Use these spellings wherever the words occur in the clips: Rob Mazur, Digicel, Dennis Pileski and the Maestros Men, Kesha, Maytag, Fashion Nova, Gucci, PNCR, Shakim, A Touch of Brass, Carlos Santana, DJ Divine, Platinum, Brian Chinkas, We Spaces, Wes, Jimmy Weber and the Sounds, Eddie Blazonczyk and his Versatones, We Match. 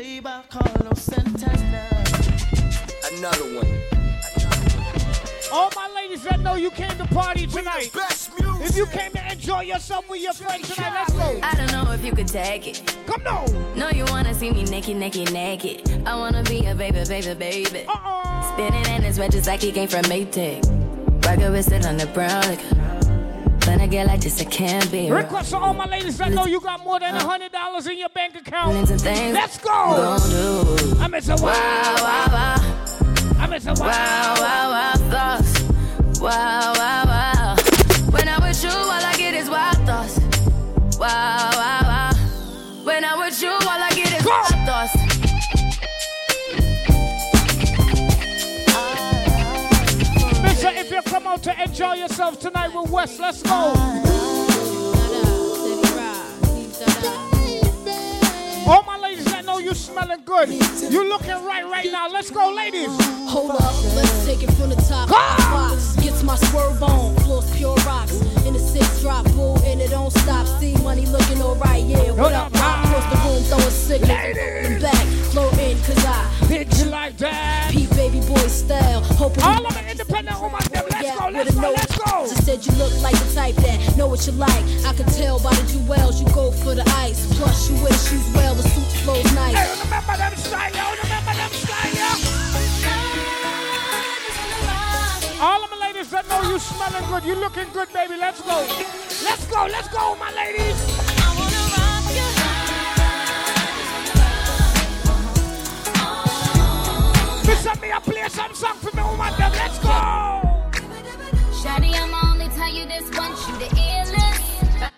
played by Carlos Santana. Another one. All my ladies that know you came to party tonight. If you came to enjoy yourself with your friends tonight, let's go. I don't know if you could take it. Come on. No, you wanna see me naked, naked, naked. I wanna be a baby, baby, baby. Uh-oh. Spinning in his red just like he came from Maytag. Rocket with it on the brown. When I get like this, I can't be. Request to all my ladies that know you got more than $100 in your bank account. Let's go. I'm into wow, wow, wow. I'm into wow, wow, wow, thoughts. Wow, wow, wow. When I'm with you, all I get is wild thoughts. Wow, wow, wow. When I'm with you, all I get is wild thoughts. If you come out to enjoy yourself tonight with Wes, let's go. All my ladies that know you smelling good, you looking right now. Let's go, ladies. Hold up, let's take it from the top. Gets my swerve on, floors pure rocks. In the 6 drop, bull, and it don't stop. See money looking all right, yeah. What up, pop? Across the room, throwing signals. I'm back, floating, cause I picture like that. P baby boy style, hoping all of the independent on my neck. Let's go, let's go, let's go. Just said you look like the type that know what you like. I can tell by the jewels, you go for the ice. Plus you wear shoes well, the suit flows nice. Hey, remember them style, yo, remember them style, yo. All of the ladies that know you smelling good, you looking good, baby, let's go. Let's go, let's go, my ladies. Listen me, I play some song for me, woman. Let's go. Shawty, I'ma only tell you this once, you the illest.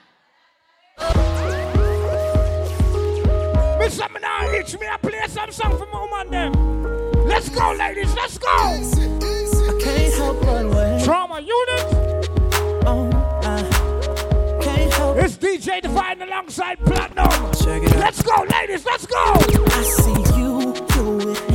Listen me now, itch me, I play some song for me, woman. Let's go, ladies, let's go. I can't help but wait. Trauma unit. Oh, I can't help. It's DJ Divine alongside Platinum. Check it out. Let's go, ladies, let's go. I see you do it.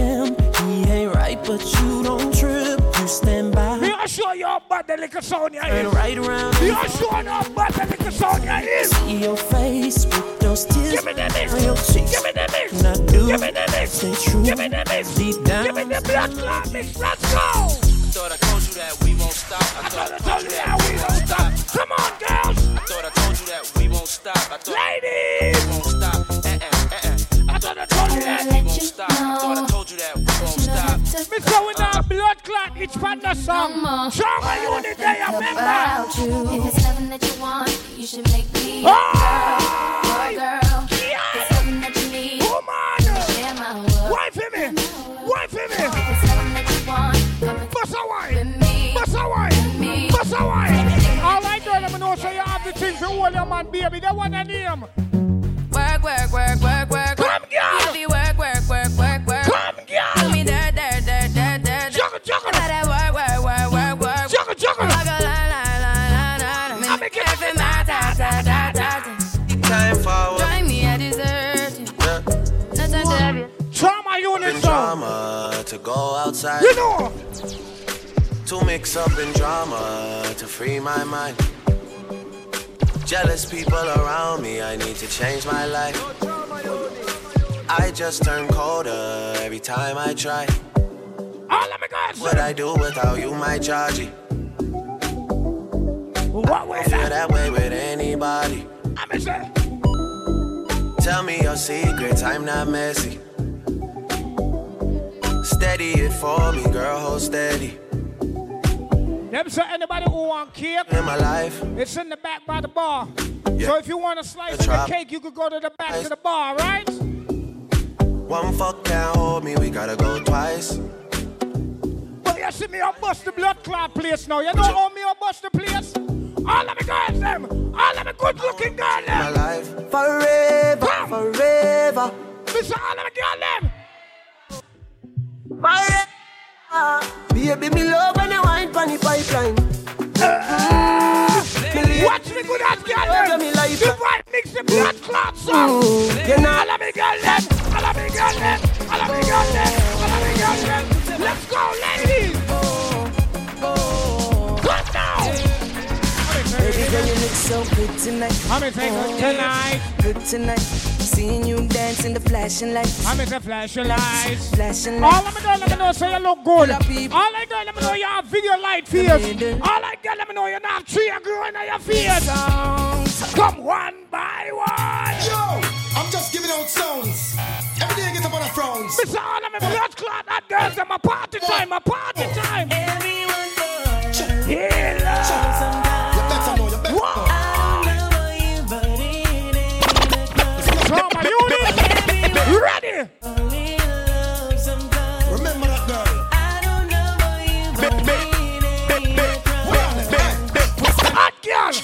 Right, but you don't trip, you stand by. We are sure your butt the liquor Sonia is. Right around. We are sure your butt the liquor Sonia is. See your face with those tears. Give me the mix. Give me the mix. I do. Give me the mix. Give me the mix. Deep down. Give me the blood clot mix. Let's go. I thought I told you that we won't stop. I thought I told you that we won't stop. Come on, girls. I thought I told you that we won't stop. Ladies. We won't stop. I thought I told you that we won't stop. I thought I told you that. Me going down blood clot, it's from the song. Trauma unit, they are members. If it's something that you want, you should make me your girl. If it's something that you need, share my world. Wife him, wife him. If it's something that you want, bust a wife, bust a wife, bust a wife. All right, girl, I'm gonna show you all the things you want, your man, baby. They want to name. Work, work, work, work, work. Come, girl. Work, work, work, work, work. Come, girl. Me there, there, there, there, there. Juggle, juggle. Work, work, work, work, work. Juggle, juggle. Juggle, la, la, la, la, la. I make it every night, da, da, da, da. Time forward. Join me, I deserve you. Yeah. Nothing to have you. Trauma unit, drama to go outside. You know. To mix up in drama to free my mind. Jealous people around me, I need to change my life. I just turn colder every time I try. Oh, let me go ahead. What I do without you, my chargy. What way? I feel that way with anybody. I'm a shit. Tell me your secrets, I'm not messy. Steady it for me, girl, hold steady. Them say anybody who want cake in my life, it's in the back by the bar. Yeah. So if you want a slice of the cake, you could go to the back of the bar, right? One fuck can't hold me, we gotta go twice. But you see me, I bust the blood clot place now. You don't owe me, I bust the place. All of the girls, them, all of the good looking girls, them. My life, forever, come. Forever. Listen, all of the girls, them. Forever. Baby, me love when you wine pan the pipeline. Watch me good ass girl them. The white mix the blood clot song. All me girl them, all me girl them, all me girl them, all me girl them. Let's go, ladies. Come now. Baby girl, you look so good tonight. Good tonight. Seeing you dance in the flashing lights. I'm in the flashing lights. Flashing lights. All I'm doing, let me know, so you look good. All I do, let me know you have video light fears. All I do, let me know you have tree growing on your fears. Come one by one. Yo, I'm just giving out sounds. Every day I get up on a frowns. Mr. Anna, my blood clot, that girl's at my party time, my party time. Everyone goes. Yeah. Ready? Only love sometimes. Remember that girl. I don't know about you, but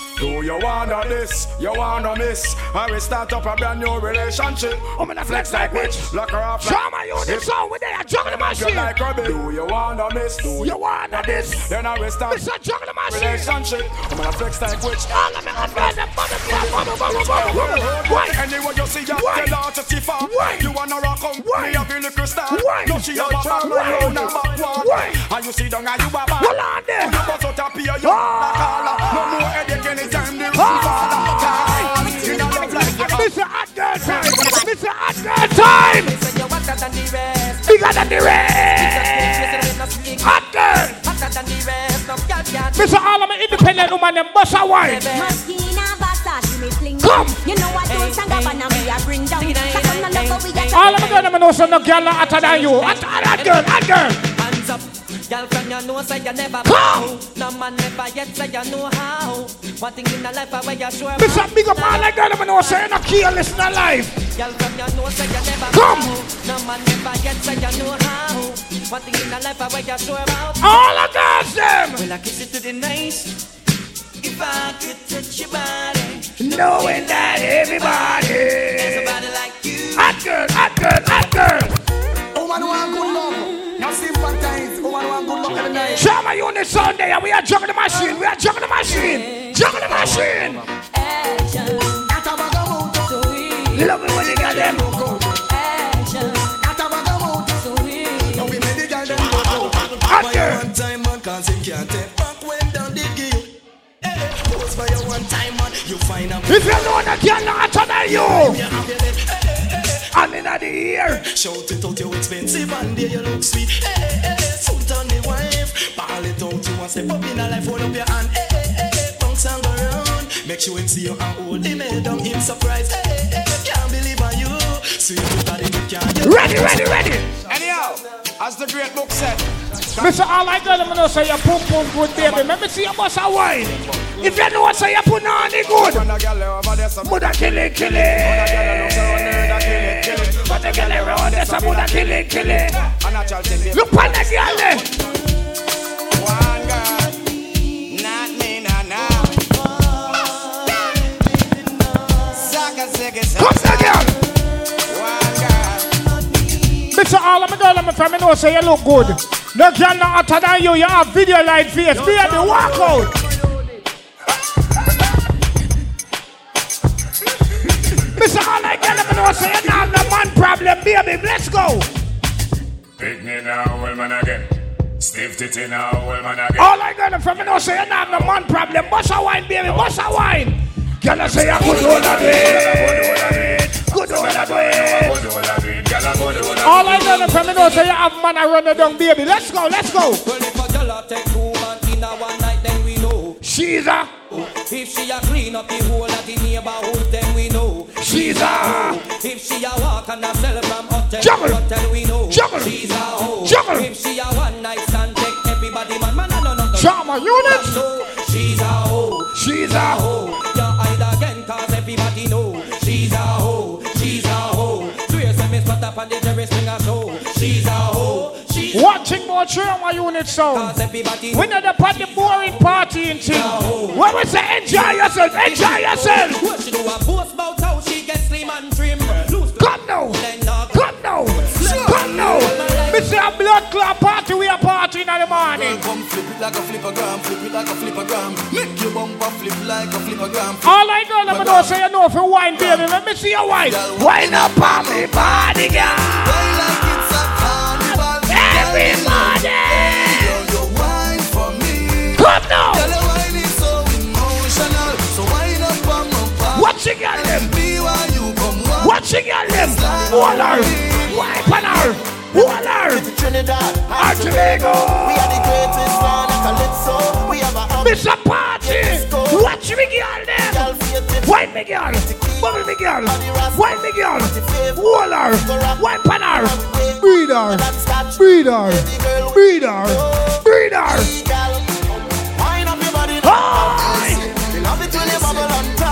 we do you wanna this? You wanna miss? I will start up a brand new relationship. I'm gonna flex like bitch. Lock her up like my unit song with that juggling machine. Like do you wanna miss? Do you wanna this? Then I will start a juggling machine. Relationship. I'm gonna flex like bitch. All of me advise them motherfuckers. Anyone you see, you're out to see far. You wanna rock on? Why? You feel like crystal. Why? No, she a back road, a back wall. And you see down and you a back. Hold on there. You bust out a pier, you a collar. No more headache anytime there is a father. You know love like that. Mr. Adler time. Mr. Adler time. Bigger than the rest. Bigger than the rest. Adler. Mr. Alama, independent woman, and bossa wine. Come! You know I don't stand up and I bring down. All of them know some girl hotter than you. Hotter girl, hot girl. Hands up, girl, from your nose say you never bow. No man never yet say you know how. One thing in the life I wear you sure. This a big up all the girl them know say you no careless in life. Girl, from your nose say you never bow. No man never yet say you know how. One thing in the life I wear you sure about. All the girls them. Will I kiss you to the night? If I could touch your body, knowing that everybody is somebody like you. Hot girl, hot girl, hot girl. Oh, man, one good love. Now see sometimes. Oh, man, one good love every night. Show my unit Sunday and we are juggling the machine. We are juggling the machine. Juggling the machine. Action. Love it when you got them. Action. Now we made the guy them go. Hot girl. One time man can't see can't take back when down the game. By your one time on, you find out. If you know that you're not on you, I'm in the ear. Shout it out, you're expensive and there you look sweet. Suit on the wife, ball it out, you want step up in a life, hold up your hand. Bounce and go round, make sure you see you and hold him, made them in surprise. Can't believe on you, sweet body, you can't. Ready, ready, ready. Anyhow, as the great book said, Mr. All I got, I'm gonna say your poop poop good baby. Let me see your boss a wine. If you know what say you put on the good. Mother kill it, kill it. But the girl around there some mother kill it, kill it. Look on the girl there. One girl, not me, not now. Come the girl. So all of my girls and my family know say you look good. No girl not hotter than you. You have video light face. Be at the walkout. Mr. All I girls and my know say you not have no man problem, baby. Let's go. Pick me now, old man again. Stiff titty now, old man again. All I girls and my know say you not have no man problem. Bossa wine, baby. Bossa wine. Girl say you good old a bit. Good old a bit. All I know from the north, say you have man I run the down, baby. Let's go, let's go. Well, if a girl take two man in a one night, then we know she's a. If she a clean up the whole of the neighborhood, then we know she's a. If she a walk and a sell from hotel, we know she's a hoe. If she a one night stand, take everybody man, man I don't know. Drama unit. She's a hoe. She's a hoe. You're either again, cause everybody know she's a hoe. She's a hoe. She's a hoe. Watching more cheer on my unit sound. We know the party boring party in team. What we say? Enjoy yourself. Enjoy yourself. What she do a post about how she gets slim and trim. Come now. Come now. Come now. It's a blood club party. We are partying in the morning. Come flip it like a flippergram. Flip it like a flippergram. Make your bumper flip like a flippergram. All I know, let me know say you know if you wine, baby. Let me see your wine. Wine up on me body, girl. Everybody! Your wine for me. Come now! Your wine is so emotional. So wine up on my back. What you got them? What touching your lips. Waller, wipe on her. Waller, Archimego. We are the greatest land of Calypso. We have a Mr. Party. Watch me, girl, them. White me, girl. Bubble me, girl. White me, girl. Waller, wipe on her. Breeder, breeder, breeder, breeder.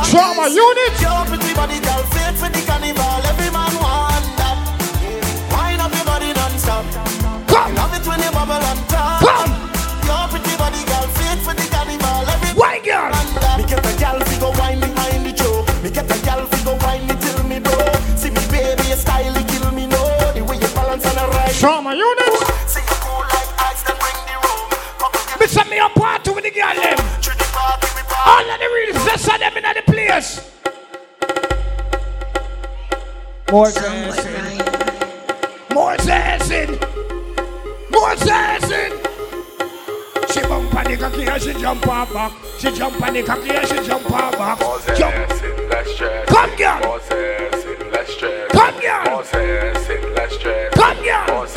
Trauma unit. Your pretty body, girl, fit for the carnival. Every man want that. Wind up your body non-stop. Come. Love it when you bubble on top. Come. Your pretty body, girl, fit for the carnival. Every white girl. Me get a gal, we go wind me behind the show. Me get a gal, we go wind me till me blow. See me baby, your style, you kill me, no. The way you balance on the right. Trauma unit. See you cool like ice, then bring the room. Me send me a party with the girl, them. All of the real vessels, them in the place. More dancing. More dancing. More dancing. She bump on the cocky and she jump on back. She jump on the cocky and she jump on back. Jump. Come girl. Come girl. Come girl.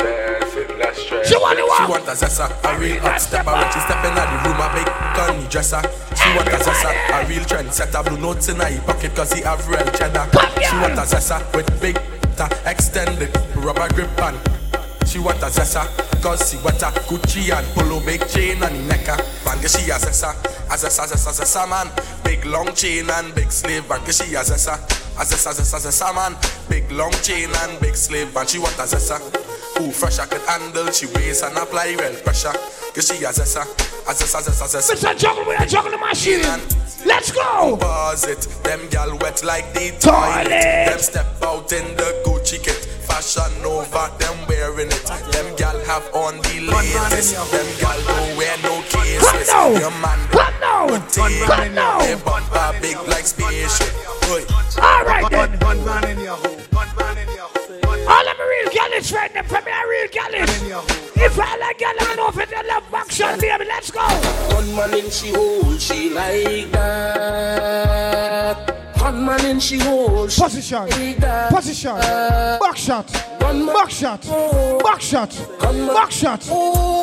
She want to walk. She want a zessa, a real hot stepper. When she step in the room, a big gunny dresser. She want a zessa, a real trend setter. Blue notes in her pocket cause he have real cheddar. She want a zessa with big ta extended rubber grip band. She want a zessa cause she want a Gucci and polo big chain on the necker. Man, she a zessa, zessa, zessa man. Big long chain and big sleeve. Man, she a zessa, zessa, zessa man. Big long chain and big sleeve. Man, she want a zessa. Who fresh I could handle. She weighs and apply well pressure. Cause she a zessa. Mr. Juggle, we are juggling machine. Let's go. Buzz it. Them gal wet like the toilet. Them step out in the Gucci kit. Fashion Nova, them wearing it. Them gal have on the latest. Them gal don't wear no cases. Your man would take them bumper big like spaceship. Alright then. All of the real gallies right now, from the real gallies. If I like y'all, I know if they love back shot, baby, let's go. One man in she hole, she like that. One man in she hole, she position, like that. Position, back shot, back shot, back shot, back shot,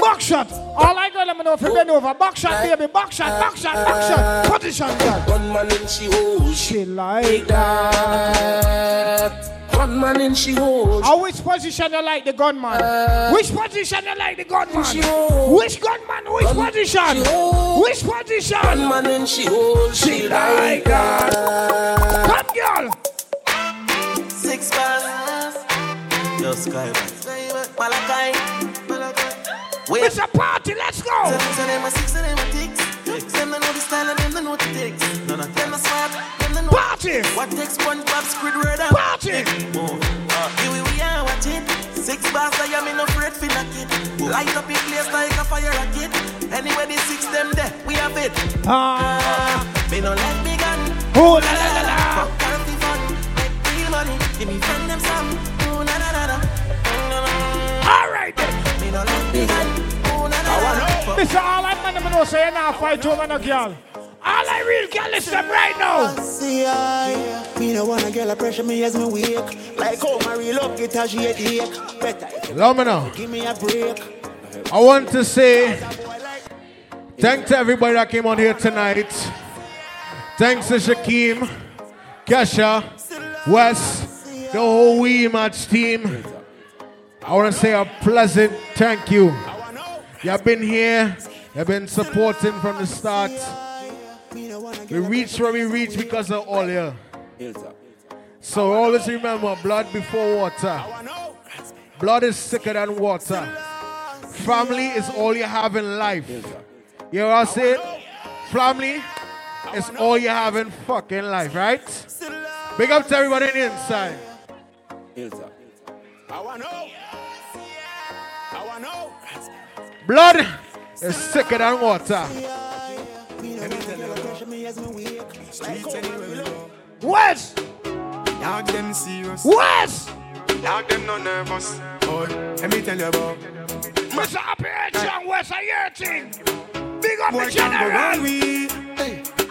back shot. All I got, let me know if they bend over. Back shot, baby, back shot, back shot, back shot. Position, girl. One man in she hole, she like that. Gunman in she holds. Oh, which position you like the gunman? Which position you like the gunman? Which gunman? Which position? Which position? Gunman in she holds. She like that. Come, girl. 6 months. Yo, Sky. Malakai. It's a party. Let's go. Party! What takes one pop squid red and party! Here we are watching. 6 bars I am in a fret for it. Light up in place like a fire rocket. Anyway, the 6 them there, we have it. Me no like big gun. Oh la la la la. Fuck currency fun. Make real money. Give me friend them some. Oh na na na na. Alright then. Me no like big gun. Oh na na na na. Mr. All I man, I'm gonna say now fight over no girl. All I real girl is them right now. See I me no wanna girl a pressure me as me weak. Like how my real love get as she ache. Better. Love me now. Give me a break. I want to say thanks to everybody that came on here tonight. Thanks to Shakim, Kesha, Wes, the whole We Match team. I wanna say a pleasant thank you. You've been here. You've been supporting from the start. We reach where we reach because of all here. So always remember, blood before water. Blood is thicker than water. Family is all you have in life. You know what I'm saying? Family is all you have in fucking life, right? Big up to everybody on the inside. Blood is thicker than water. Wes! Wes! Dog them no nervous. Let me tell you about Mr. Appearance and Wes are your thing. Big up the general.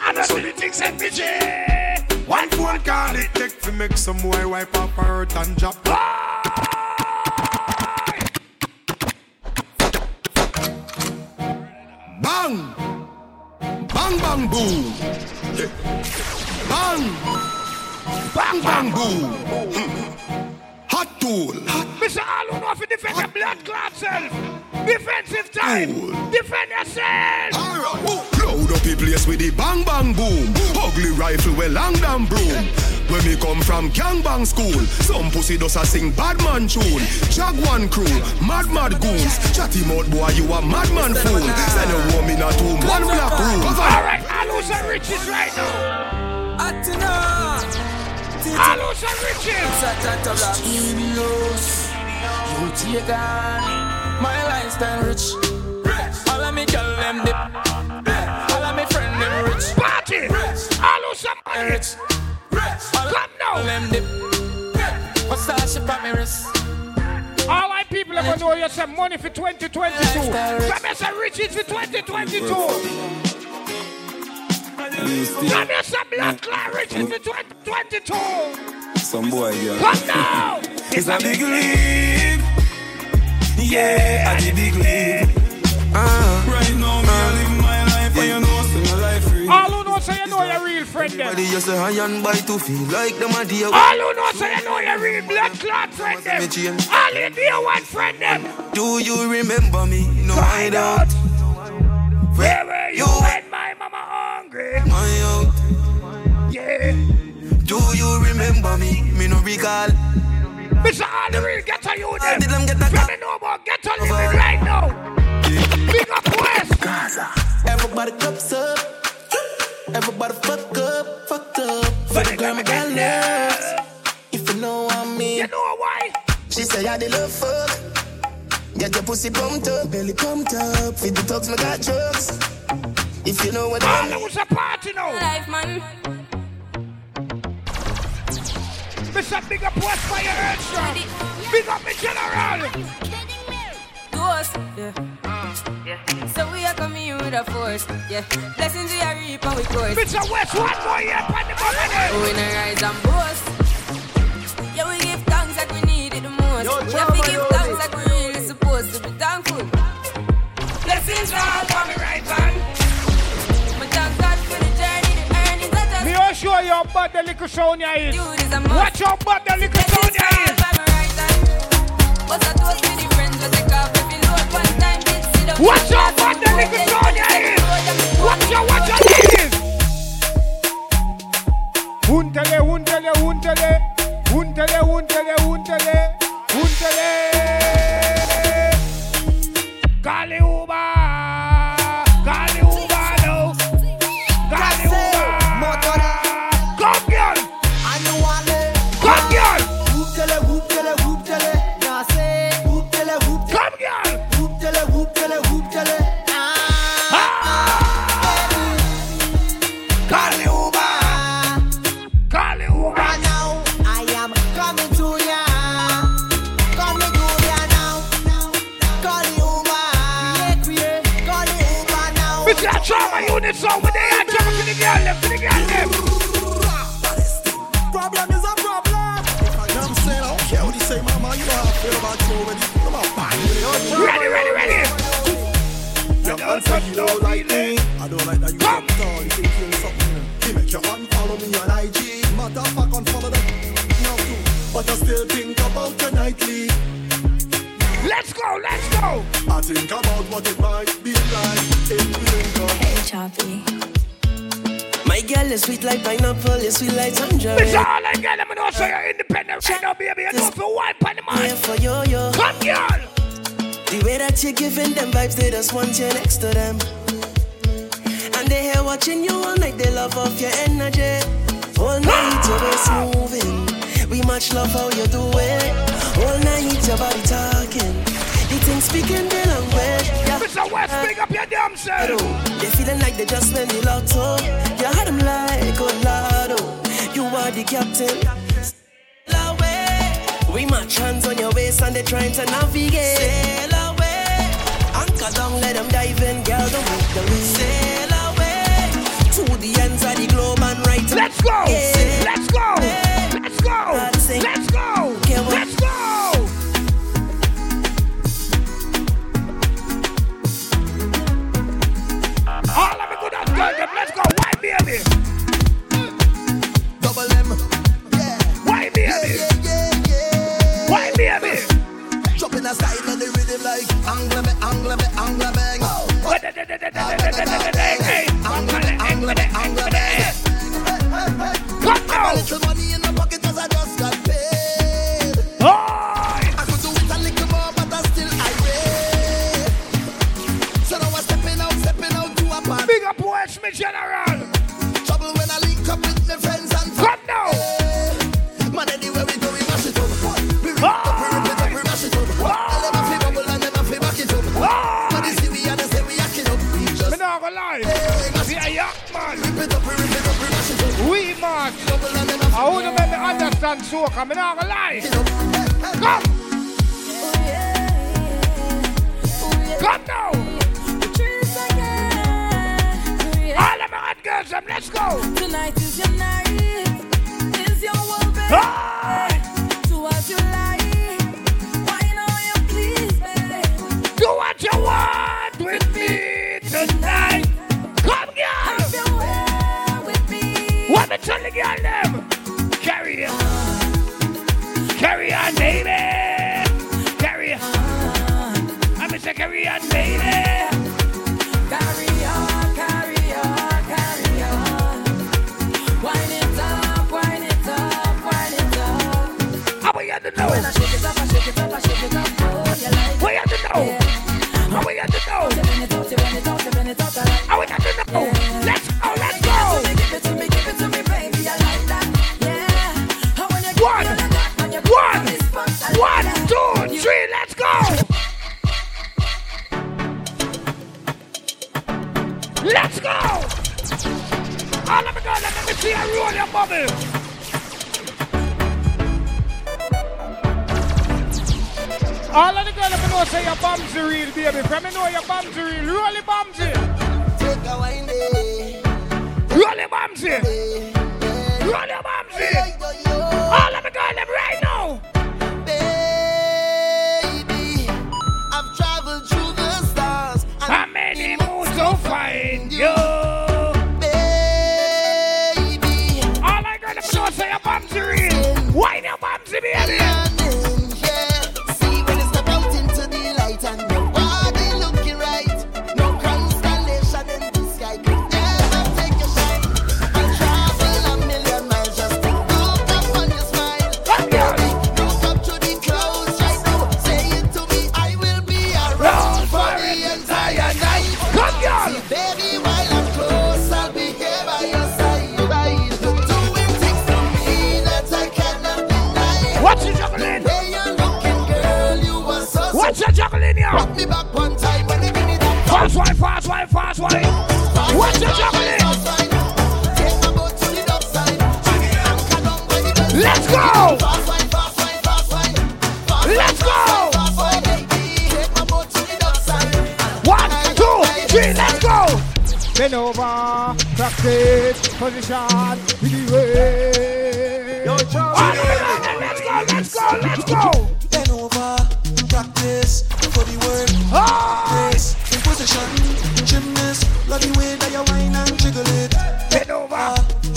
I don't think so. One phone call it take to make some boy wipe up her hurt and drop. Bang! Bang, bang, boom! Bang! Bang, bang, boom! Hot tool! Mr. Alun off to defend your blood clot self! Defensive time! Tool. Defend yourself! Alright! Oh. Load up the place with the bang, bang, boom! Ugly rifle with long damn broom! When we come from gangbang school, some pussy does a sing bad man tune. Jaguan crew, mad mad goons. Chatty mouth boy, you a madman fool. Send a woman in a tomb, one black room. Alright, I lose the riches right now. I lose the riches. You take on my lifestyle rich. All of me girl them dip. All of me friend them rich. Party, I lose the rich. Come now. All my people are going to owe you some money for 2022. Come here some riches for 2022. Come here some blood clot riches for 2022. Some boy, yeah. Come now. It's a big league. Yeah, I did big league. Right now, I live my life, and you know, still my life free. All who know say you know your real friend them. Everybody just a high and buy to feel like them a dear. All who know say you know your real blood clot friend them. All you dear one friend them. Do you remember me? No, I don't. Where were you when my mama hungry? My out. Yeah. Do you remember me? Me no recall. Mr. All the real get to you them. Did them get the car? No more get to living right now. Big up West. Gaza. Everybody cups up. Everybody fuck up for the grandma got love. If you know what I mean, you know why. She say I did love fuck. Get your pussy pumped up, belly pumped up. Feed the dogs, my got drugs. If you know what I mean. Oh, that was a party now. Life, man. Mr. Big Up West by your headstrong. Big Up in general. Ghost, yeah. Yeah. So we are coming in with a force, yeah. Blessings we are reap and we course. Mr. West, one more year, pan the bottom. We don't rise and boast. Yeah, we give thanks like we need it the most. Yo, yeah, we give thanks like we really supposed to be thankful. Blessings roll for me right man. But thank God for the journey, the earnings that I. Me all show you how bad the liquor sound ya is. Watch how bad the liquor sound ya is. What's a toast with the friends with the cup? If you know it one time. Watch out for the niggas on your head. Watch out, ladies. Huntele, huntele, huntele. Huntele, huntele, huntele. Huntele. Kali Uba. Kali Uba now. Kali Uba. Motora. Come girl. Come girl. Huntele, huntele, huntele. Come girl. So when they are jumping to the girl, left to the girl, left. Problem is a problem. I'm saying, I don't care what you say, mama. You don't have to feel about you already. I'm a bad. Ready. You can't take it out like that. I don't like that you come down. You think you're something. You make your unfollow me on IG. Motherfucker, unfollow them. Now too. But I still think about you nightly. Let's go. I think about what it might be like if we go. Hey, Choppy. My girl is sweet like pineapple, is sweet like tangerine. It's all like girl, I'm not so independent right now, baby. I know for one, pan the man. For yo. Come, girl. The way that you're giving them vibes, they just want you next to them. And they here watching you all night, they love off your energy. All night, you're always moving. We match love how you do it. All night your body talking. The things speaking the language. Mr. West, pick up your damn self. They feeling like they just win the lotto. You had them like a lotto. You are the captain. Sail away. We match hands on your waist and they trying to navigate. Sail away. Anchor down, let them dive in, girl. Don't move the way. Sail away. To the ends of the globe and right. Let's go! Let's go! Let's go! Let's go! Let's go! Let's go! Oh, let me go down to them. Let's go! Why me and me? Double M. Why me and me? Why me and me? Chopping a side on the rhythm like Angla me, Angla me, Angla bang. Angla me, Angla bang. I got a little money in my pocket cause I just got paid. Oh. I could do it a little more but I still irate. So now I'm stepping out to a party. Big up Wes, me general. Trouble when I link up with my friends and family. Come now. Man, anywhere we go, we mash it up. We rip it up, we rip it up, we mash it up. I let my feet bubble and let my feet back it up. But they see we and they say we hack it up. We just... Me not gonna lie. We a yak, man. Rip it up, we rip it up, we mash it up. We match. I wouldn't make me understand so I'm not gonna lie. Come! Come now! All of my hot girls, them, let's go! Tonight is your night, is your world, baby. Do what you like, why not you please, baby? Do what you want with me tonight. Come, girl! What me telling y'all them? Carry on, carry on, baby. Carry on, I'm say carry on, baby. Carry on, carry on, carry on. Wind it up, wind it up, wind it up. How we got to know? When I shake it up, I shake it up, I shake it up. Oh, you like? We got to know. Yeah. How we got to know? Turn it up, turn it up, turn it up. How we got to know? Yeah. Let's go, let's go. Give it to me, give it to me, give it to me, baby. I like that. One, two, three, let's go! Let's go! Oh, let me go, let me see you roll your bubble! Oh, let me go, let me know, say your bombs are real, baby. Let me know your bombs are real. Roll your bombs in! Take a wine day. Roll your bombs in! Roll your bombs in! Oh, let me go, let me right now! Find you, baby. All I got to know is your bumsy real. Why your bumsy baby? See when you step out into the light and your body looking right. No constellation in the sky could never take a shine. I'll travel 1,000,000 miles just to look up on your smile. Look up to the clouds right now. Say it to me, I will be around for the entire night. Come here. Baby, while I'm close, I'll be here by your side. Doing things to me that I cannot deny. What's your juggling? The way you're looking, girl, you are so sweet. What's your juggling, yo? Rock me back one time when I bring it up. Fast wine, fast wine, fast wine. What's your juggling? Take my boat to the dark side. Anchor down by the bed. Let's go! Fast wine, fast wine, fast wine. Let's go! Let's go! Bend over, practice, position, with the way. Yo, let's go, let's go, let's go! Bend over, practice, for the work. Grace, in position, gymnast, love the way that you whine and jiggle it. Bend over,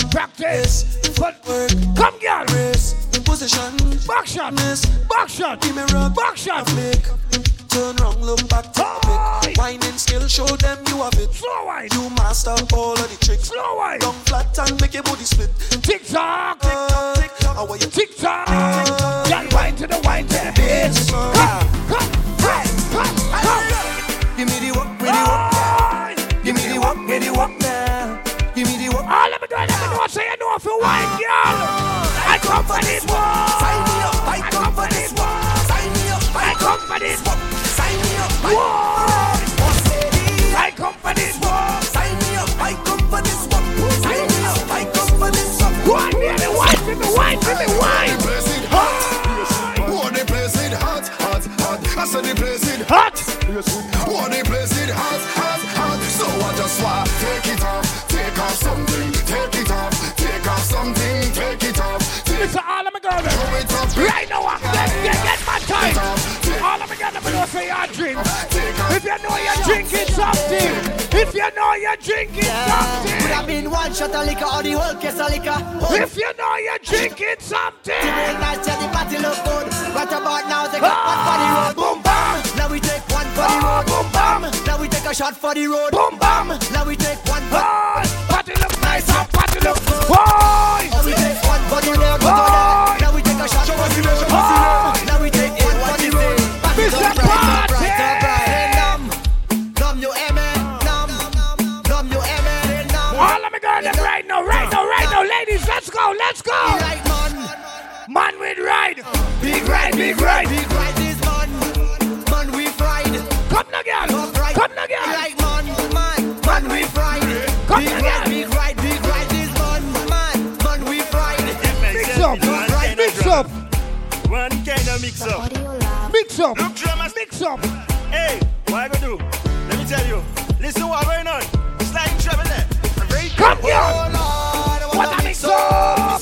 practice, for the work. Come, girl! Grace, in position, back shot, give me rock, back shot, flick. Turn round, look back to the pick. Whining skill, show them you have it. Slow wine. You master all of the tricks. Slow wine. Down flat and make your body split. Tick-tock, tick-tock, tick-tock. How are you? Tick-tock, tick-tock. Y'all wine to the bitch. Come, come, come. Give me the walk, give me the walk. Give me the walk, give me the walk now. Give me the walk. Oh, let me know what say you know if you wine, girl. I come for this one. Sign me up, I come for this one. Sign me up, I come for this one. Sign me up, I come for this one. Sign me up, I come for this one. Sign me up, I come for this one. Why me the wine, me the wine, me the wine? The place it hot. Oh, the place it hot, hot, hot. I said the place it hot. Oh, the place it hot, hot, hot. So I just want take it off, take off something, take it off, take drinking something, if you know you're drinking something. Could have been one shot of liquor or the whole case of liquor. Oh. If you know you're drinking something. The whole night till the party look good. Right about now they got one for the road. Boom bam. Now we take one for the road. Boom bam. Now we take a shot for the road. Boom bam. Now we take one for the road. Party look nice up, party look good. Boy. Now we take one for the road. Boy. Now we take a shot for the road. Now we take one for the road. Mr. Party. Ladies, let's go, let's go. Like man with ride. Big ride, big ride. Big ride is man we fried. Come now, girl. Come now, girl. Like man we fried. Come now, girl. Big ride is man we fried. Mix up, mix up. One kind of mix up. Mix up, mix up. Hey, what I gonna do? Let me tell you. Listen what's going on. It's like trouble there. Come here. What a mix up!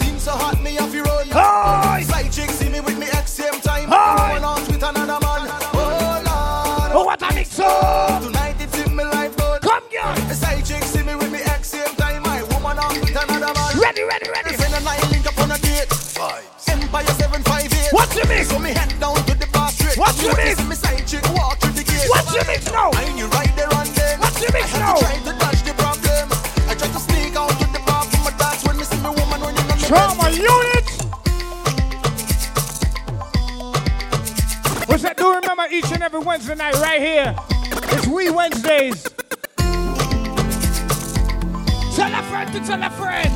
It seems so hot, me off your roll. Side chick see me with me ex same time. Going out with another man. Oh Lord! Oh what a mix up! Tonight it's in my life, Lord. Come girl! Side chick see me with me ex same time. My woman out with another man. Ready, ready, ready! Friend and I link up on a date. Empire 758. What's your mix? So me head down to the bar straight. What's your mix? Me side chick walk through the gate. What's your mix now? I knew right there and then. What's your mix now? I had to try to dodge the problem. I tried to sneak out. Trauma unit! What's that? Do remember each and every Wednesday night right here. It's We Wednesdays. Tell a friend to tell a friend.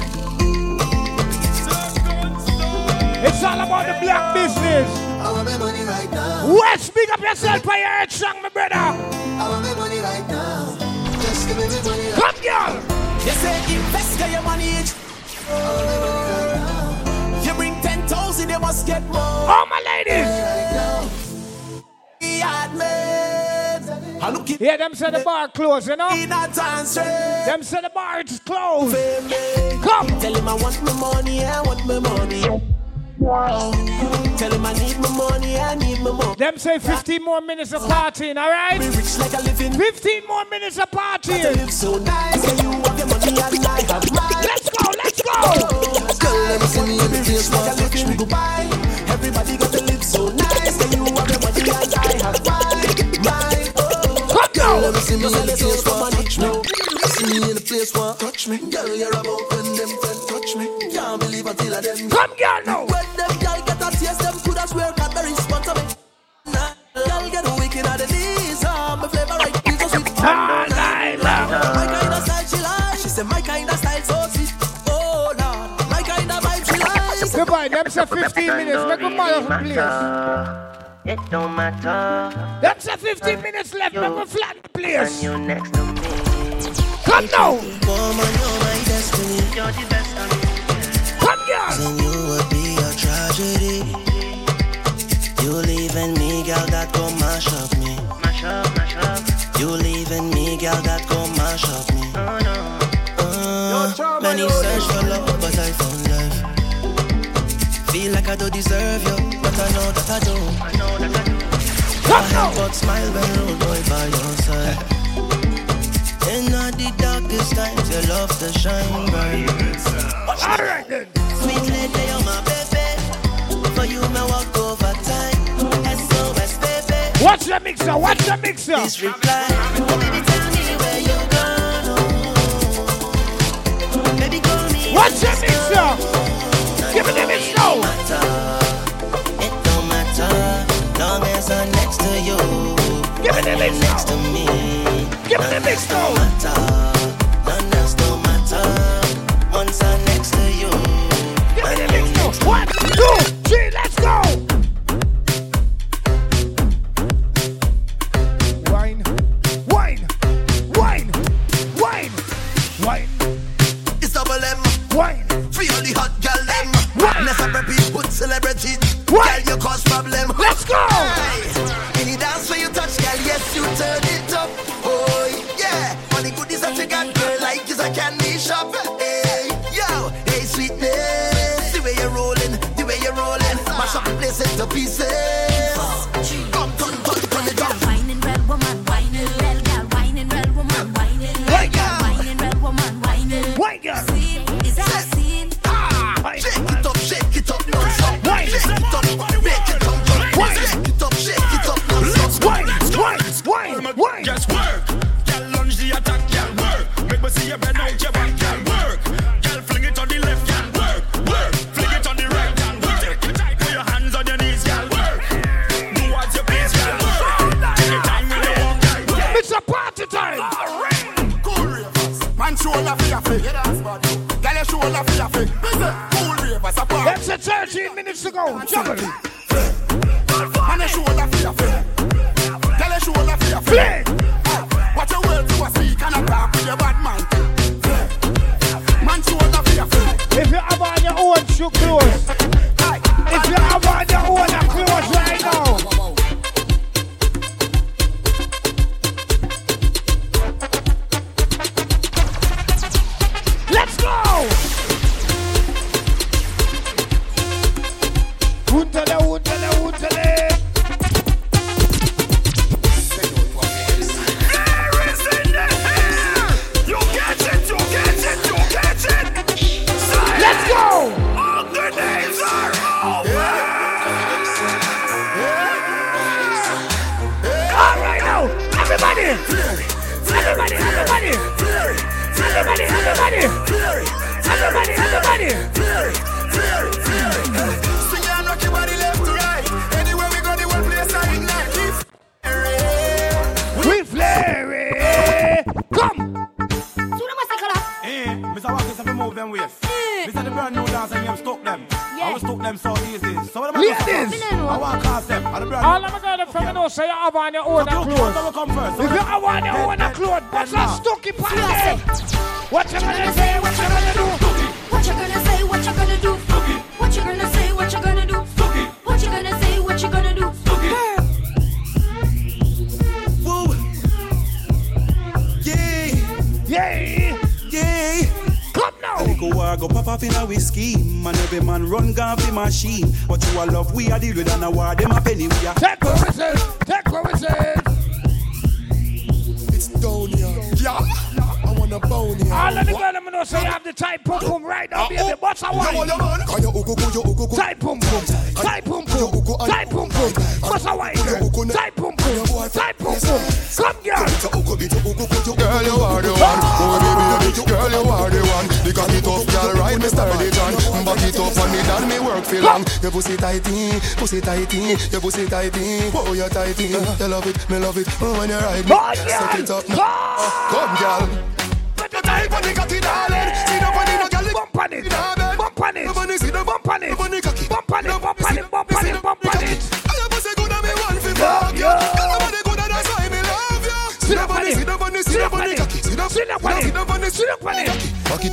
It's all about the black business. I want my money right now. Wes, speak up yourself by your head song, my brother. I want my money right now. Just give me my money right now. Come, y'all! You say invest your money. You bring 10,000, they must get more. Oh my ladies! Yeah, them say the bar closed, you know? Them say the bar is closed. Come! Tell him I want my money, I want my money. Tell him I need my money, I need my money. Them say 15 more minutes of partying, alright? 15 more minutes of partying. So nice, you want your money and I have mine. Let's go! Girl, let me see me in the face, like a luxury goodbye. Everybody got to live so nice. That you have your money and I have mine. Oh, girl, let me see me in the face, one touch me. See me in the place, one touch me. Girl, you're about when them friends touch me. Can't believe until I them. Come, girl, now! When them girl get a taste, them could have swear that they're responsible. Girl, get wicked at the knees. I'm a flavor right, because we can't. My kind of style, she lies. She said, my kind of style, so sweet. Goodbye, that's a 15 minutes. Make a mother, please. It don't matter. That's a 15 minutes left. Make a flat, please. Come now. Woman, you're my destiny. You're the best of me. Come here. Then you would be a tragedy. You leaving me, girl, that go mash up me. Mash up, mash up. You leaving me, girl, that go mash up me. Oh no. Many search for love, but I found life. Feel like I don't deserve you, but I know that I do. I know that I do. I but smile when roll boy by your side. In all the darkest times, you love to shine bright. Alright then. Sweet lady, you're my baby. For you, my walk over time. SOS baby. Watch the mixer, watch the mixer. Please reply. Baby, tell me where you gone. Baby, call me. Watch the mixer. Give me the mix now. It don't matter, long as I'm next to you. Give me the mix next to me. Give me the mix now. None else don't matter, once I'm next to you. Give me the mix now. 1, 2, 3, let's go. Wine, wine, wine, wine, wine. It's double M. Wine. Free all the hot gal them. Never be good celebrity. Girl, you cause problem. Let's go. Any dance where you touch, girl, yes, you turn it up. Oh yeah, all the goodies that you got, girl, like is a candy shop. Hey yo, hey sweetness, the way you're rolling, the way you're rolling, mash up the place into pieces. Come, turn, turn, turn it down. Wine and red woman, wine and red girl, wine. Get up, shake it up, let's wine. Just work. Y'all lunge the attack, y'all work. Make me see your bed out your back, y'all work. Y'all fling it on the left, y'all work. Fling it on the right, y'all work. Put your hands on your knees, y'all work. Do what you please, y'all work. Take your time when you walk, y'all work. It's a party time. All right. Cool ravers. Man, show la fiafe. Get us, buddy. Girl, show la fiafe. Cool ravers, a party. That's a 13 minutes to go. Juggle. Tell us you all a fear play. What a world to a speak and a talk with your bad man. Man, you all a fear play. If you have on your own, you close. If you have on your own, you close right now. Let's go. Wootale. Everybody! Swing your knock your body left to right. Anywhere we go, the one place I ignite. We flare. Come! Mr. Watkins, have you moved them waist? Mr. The brand new dance and you have stuck them. I will stuck them so easy. So what about this? I want to cast them. All of my girls from the north say you have on your own and clothes. If you have on your own and clothes, what's a stucky party? What you gonna say? What you gonna do? What you gonna say? What you gonna do? What you gonna say? What you gonna do? What you gonna say? What you gonna do? Woo! Yay! Come now! We go walk up, pop up in a whiskey. Man, every man run, gun the machine. But you all love, we are deal with an award. Them a penny, we are. Take what we said. It's down here. Yeah. Bone, yeah. All of the girls, I'm not saying I have the type pum right now, baby. What's I want? Type pum. What's I want? Type pum. Come, girl. Girl, you are the one. Oh, baby, girl, you are the one. You got it off, girl, right, Mr. John. Back it off on me, done me work for long. Your pussy tighty. Your pussy tighty. Oh, you're tighty. You love it, me love it. Oh, when you're riding, suck it up. Come, girl. Back it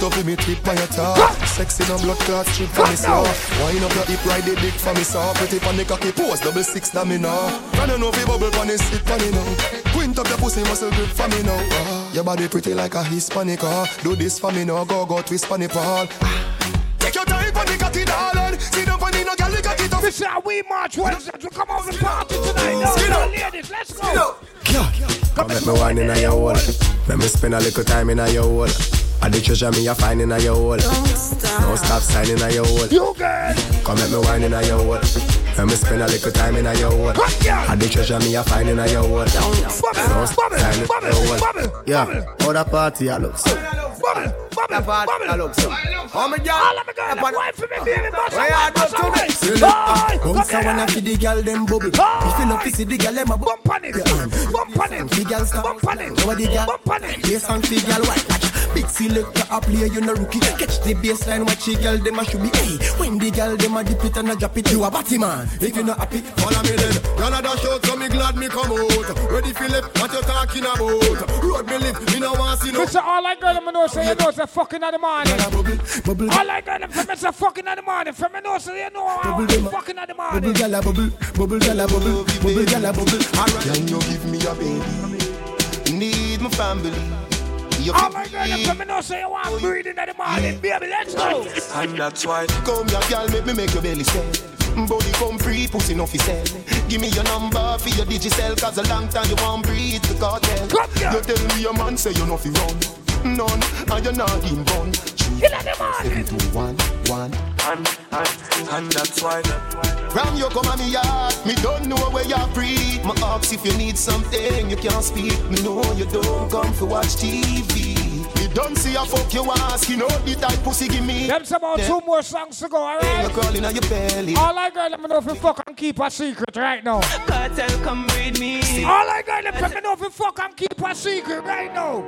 up with me, trip by your top. Sexy no blood clot, trip for me slow. Wine up your hip, ride the dick for me soft. Pretty pan the cocky pose, double six that me know. I don't know if you bubble pan it, sit pan it now. Quint up your pussy muscle grip for me now. Your body pretty like a Hispanic car. Do this for me now, go twist for me Paul. Take your time for the cocky darling. See them for the no girl, got it up. This is how we march. Wednesday to come out and party tonight. No, ladies, let's go. Come let me wine in your wall. Let me spend a little time in your wall. I the treasure me a find in a your hole. Don't stop signing a your hole. You girl, come let me wine in a your hole. Let me spend a little time in a your hole. I the treasure me a find in a your hole. Don't stop signing a your hole. Yeah, all the party I look so. All my girl, I want for me baby. Why I do to me? Come so wanna see the girl them bubble. If you love to see the girl them a bump on it. The girl stop bump on it. Nobody girl bump on it. This song the girl white. Big selector, a player, you no rookie. Catch the baseline, watch the girl, them a should be. Hey, when the girl, them a dip it and a drop it, you a batty man. If you not happy, follow me then. Y'all a dash out, so me glad me come out. Ready, Philip, what you talking about? Road me live, me no want see no. Mister, all I got them know say you know it's a fucking in the morning. Bubble. All I got them from it's a fucking in the morning. From me know say you know how fucking in the morning. Bubble, gyal a bubble, bubble, gyal a bubble, bubble, gyal a bubble. Alright, can you give me a baby? Need my family. Oh my God, the criminal say you want breathing in the morning, baby, let's go. And that's why, come here, girl, make me make your belly swell. Body come free, pussy no fi sell. Give me your number for your Digicel, cause a long time you want breathe the cartel. You tell me your man say you no fi run. none, and you're not in one. 7, 2, 1, 1. And that's why. Ram, you come at me yard. Me don't know where you're free. My ox, if you need something, you can't speak. Me know you don't come to watch TV. You don't see a fuck you ask. You know the type pussy give me. That's about 2 more songs to go, alright? All I got, let me know if you fuck and keep a secret right now. Cartel, come read me. All I got, let me know if you fuck and keep a secret right now.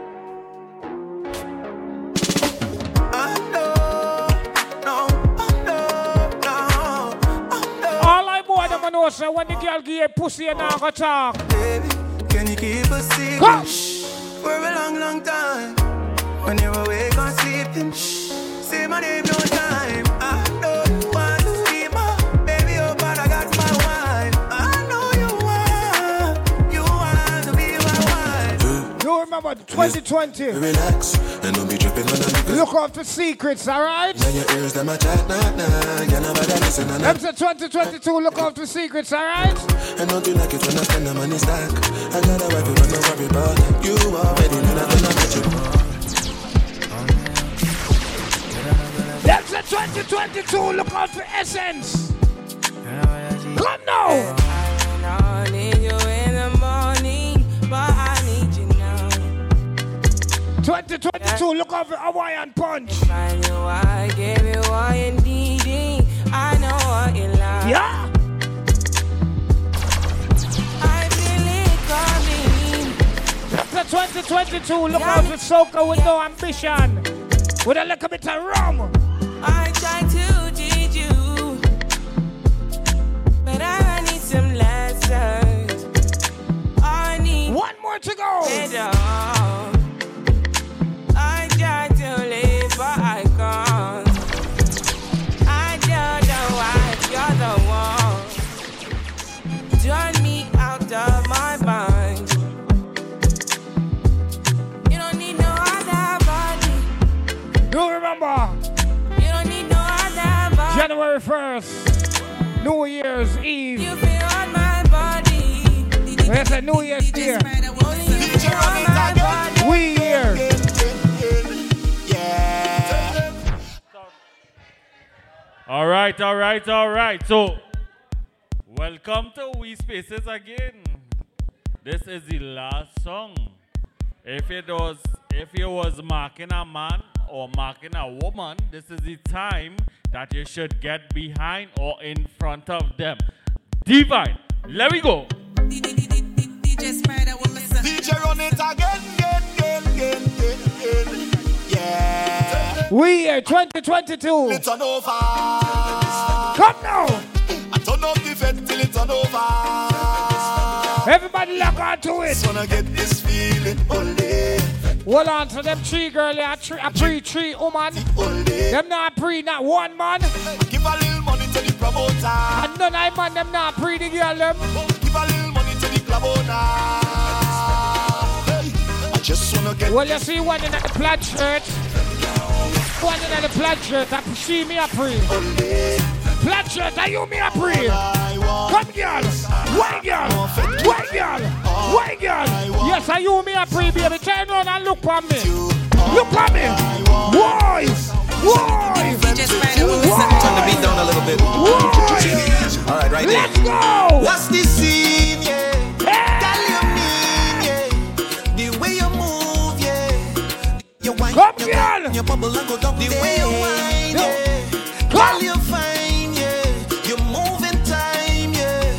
So when the girl give a pussy and I go talk, baby, can you keep a secret? For a long, long time. When you're awake or sleeping, say my name no time. I don't want to see my baby, oh, but I got my wife. I know you want to be my wife. You remember 2020? Relax and don't be tripping on the look out for secrets, alright? Episode 2022, look out for secrets, alright? And don't you like it when I spend the money stack? I got a wife, you don't worry about it. You already know that I'm not with you. That's a 2022, look out for essence. Come now. I need you in the morning, but I need you now. 2022, look out for Hawaiian punch. I know I gave you what you needed. I know what you like. Yeah. I feel it coming. That's a 2022, look out for soca with no ambition. With a little bit of rum. I try to teach you, but I need some lessons. I need 1 more to go. I try to live, but I can't. I don't know why you're the one. Join me out of my mind. You don't need no other body. Do remember? January 1st, New Year's Eve. You feel on my body. It's a New Year's year. We here. Yeah. All right. So, welcome to We Spaces again. This is the last song. If it was marking a man or marking a woman, this is the time that you should get behind or in front of them. Divine, let me go. DJ run it again. Yeah. We are 2022. It's on over. Come now. I turn off the vent till it's on over. Everybody lock on to it. Just wanna get this feeling only. Hold on to them tree girl, a pre-tree woman. Them not pre, not one man. Give a little money to the promoter. And none I man, them not pre the girl them. Give a little money to the promoter. I just wanna get. Well, you see one in the plaid shirt. One in the plaid shirt, I see me a pre. Plaid shirt, are you me a pre? Come girls, white girl. Why, girl? Yes, I you me a pre, baby. Turn on and look for me. Look for me. Why? Turn the beat down a little bit. Why? All right, right there. Let's go. What's this scene, yeah? Tell you mean, yeah. The way you move, yeah. You whine, come, girl. Your bubble and go down. The way you whine, yeah. Tell you fine, yeah. You move in time, yeah.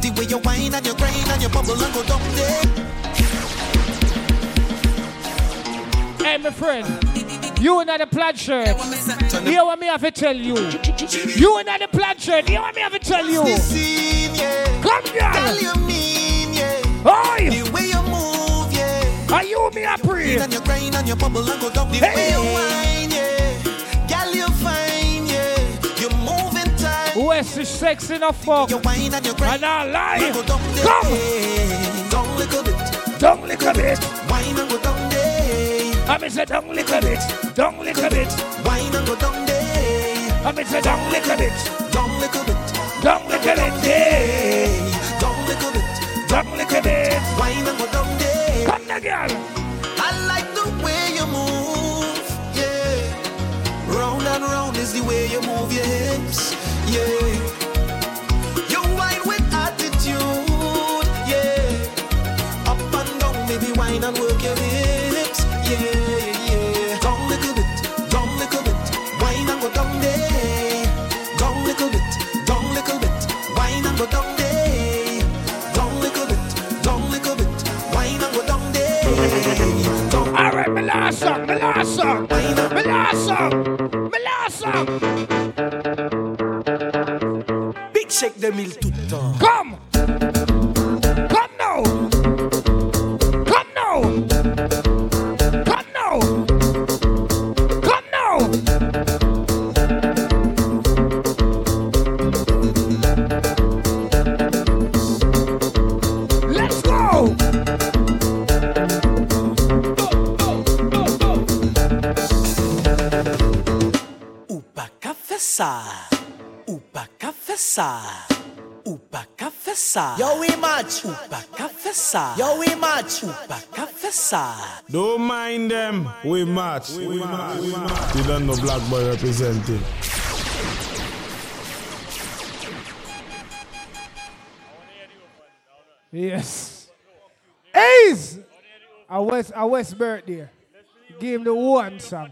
The way you whine and you grind. Hey, my friend, you in the plaid shirt. Hear what me have to tell you. You in the plaid shirt. Hear what me have to tell you. Come, girl. Oi. Are you me a pre? Wes is sexy enough fuck. And I lie. Come! Don't lick a bit. I said don't lick a bit. I said don't lick a bit. Come again. I like the way you move. Melassa. Big Shake 2000 tout le temps. Come. Come now. Come now. Come now. Come now. Let's go. Ou pas qu'à faire ça. Ou pas qu'à faire ça. Ou pas qu'à faire ça. Yo we match. Ou pas qu'à faire ça. Yo we match. Ou pas qu'à faire ça. Don't mind them. We match. We match. We match. You don't know black boy representing. Yes. Ace. A West birthday. Give him the one song.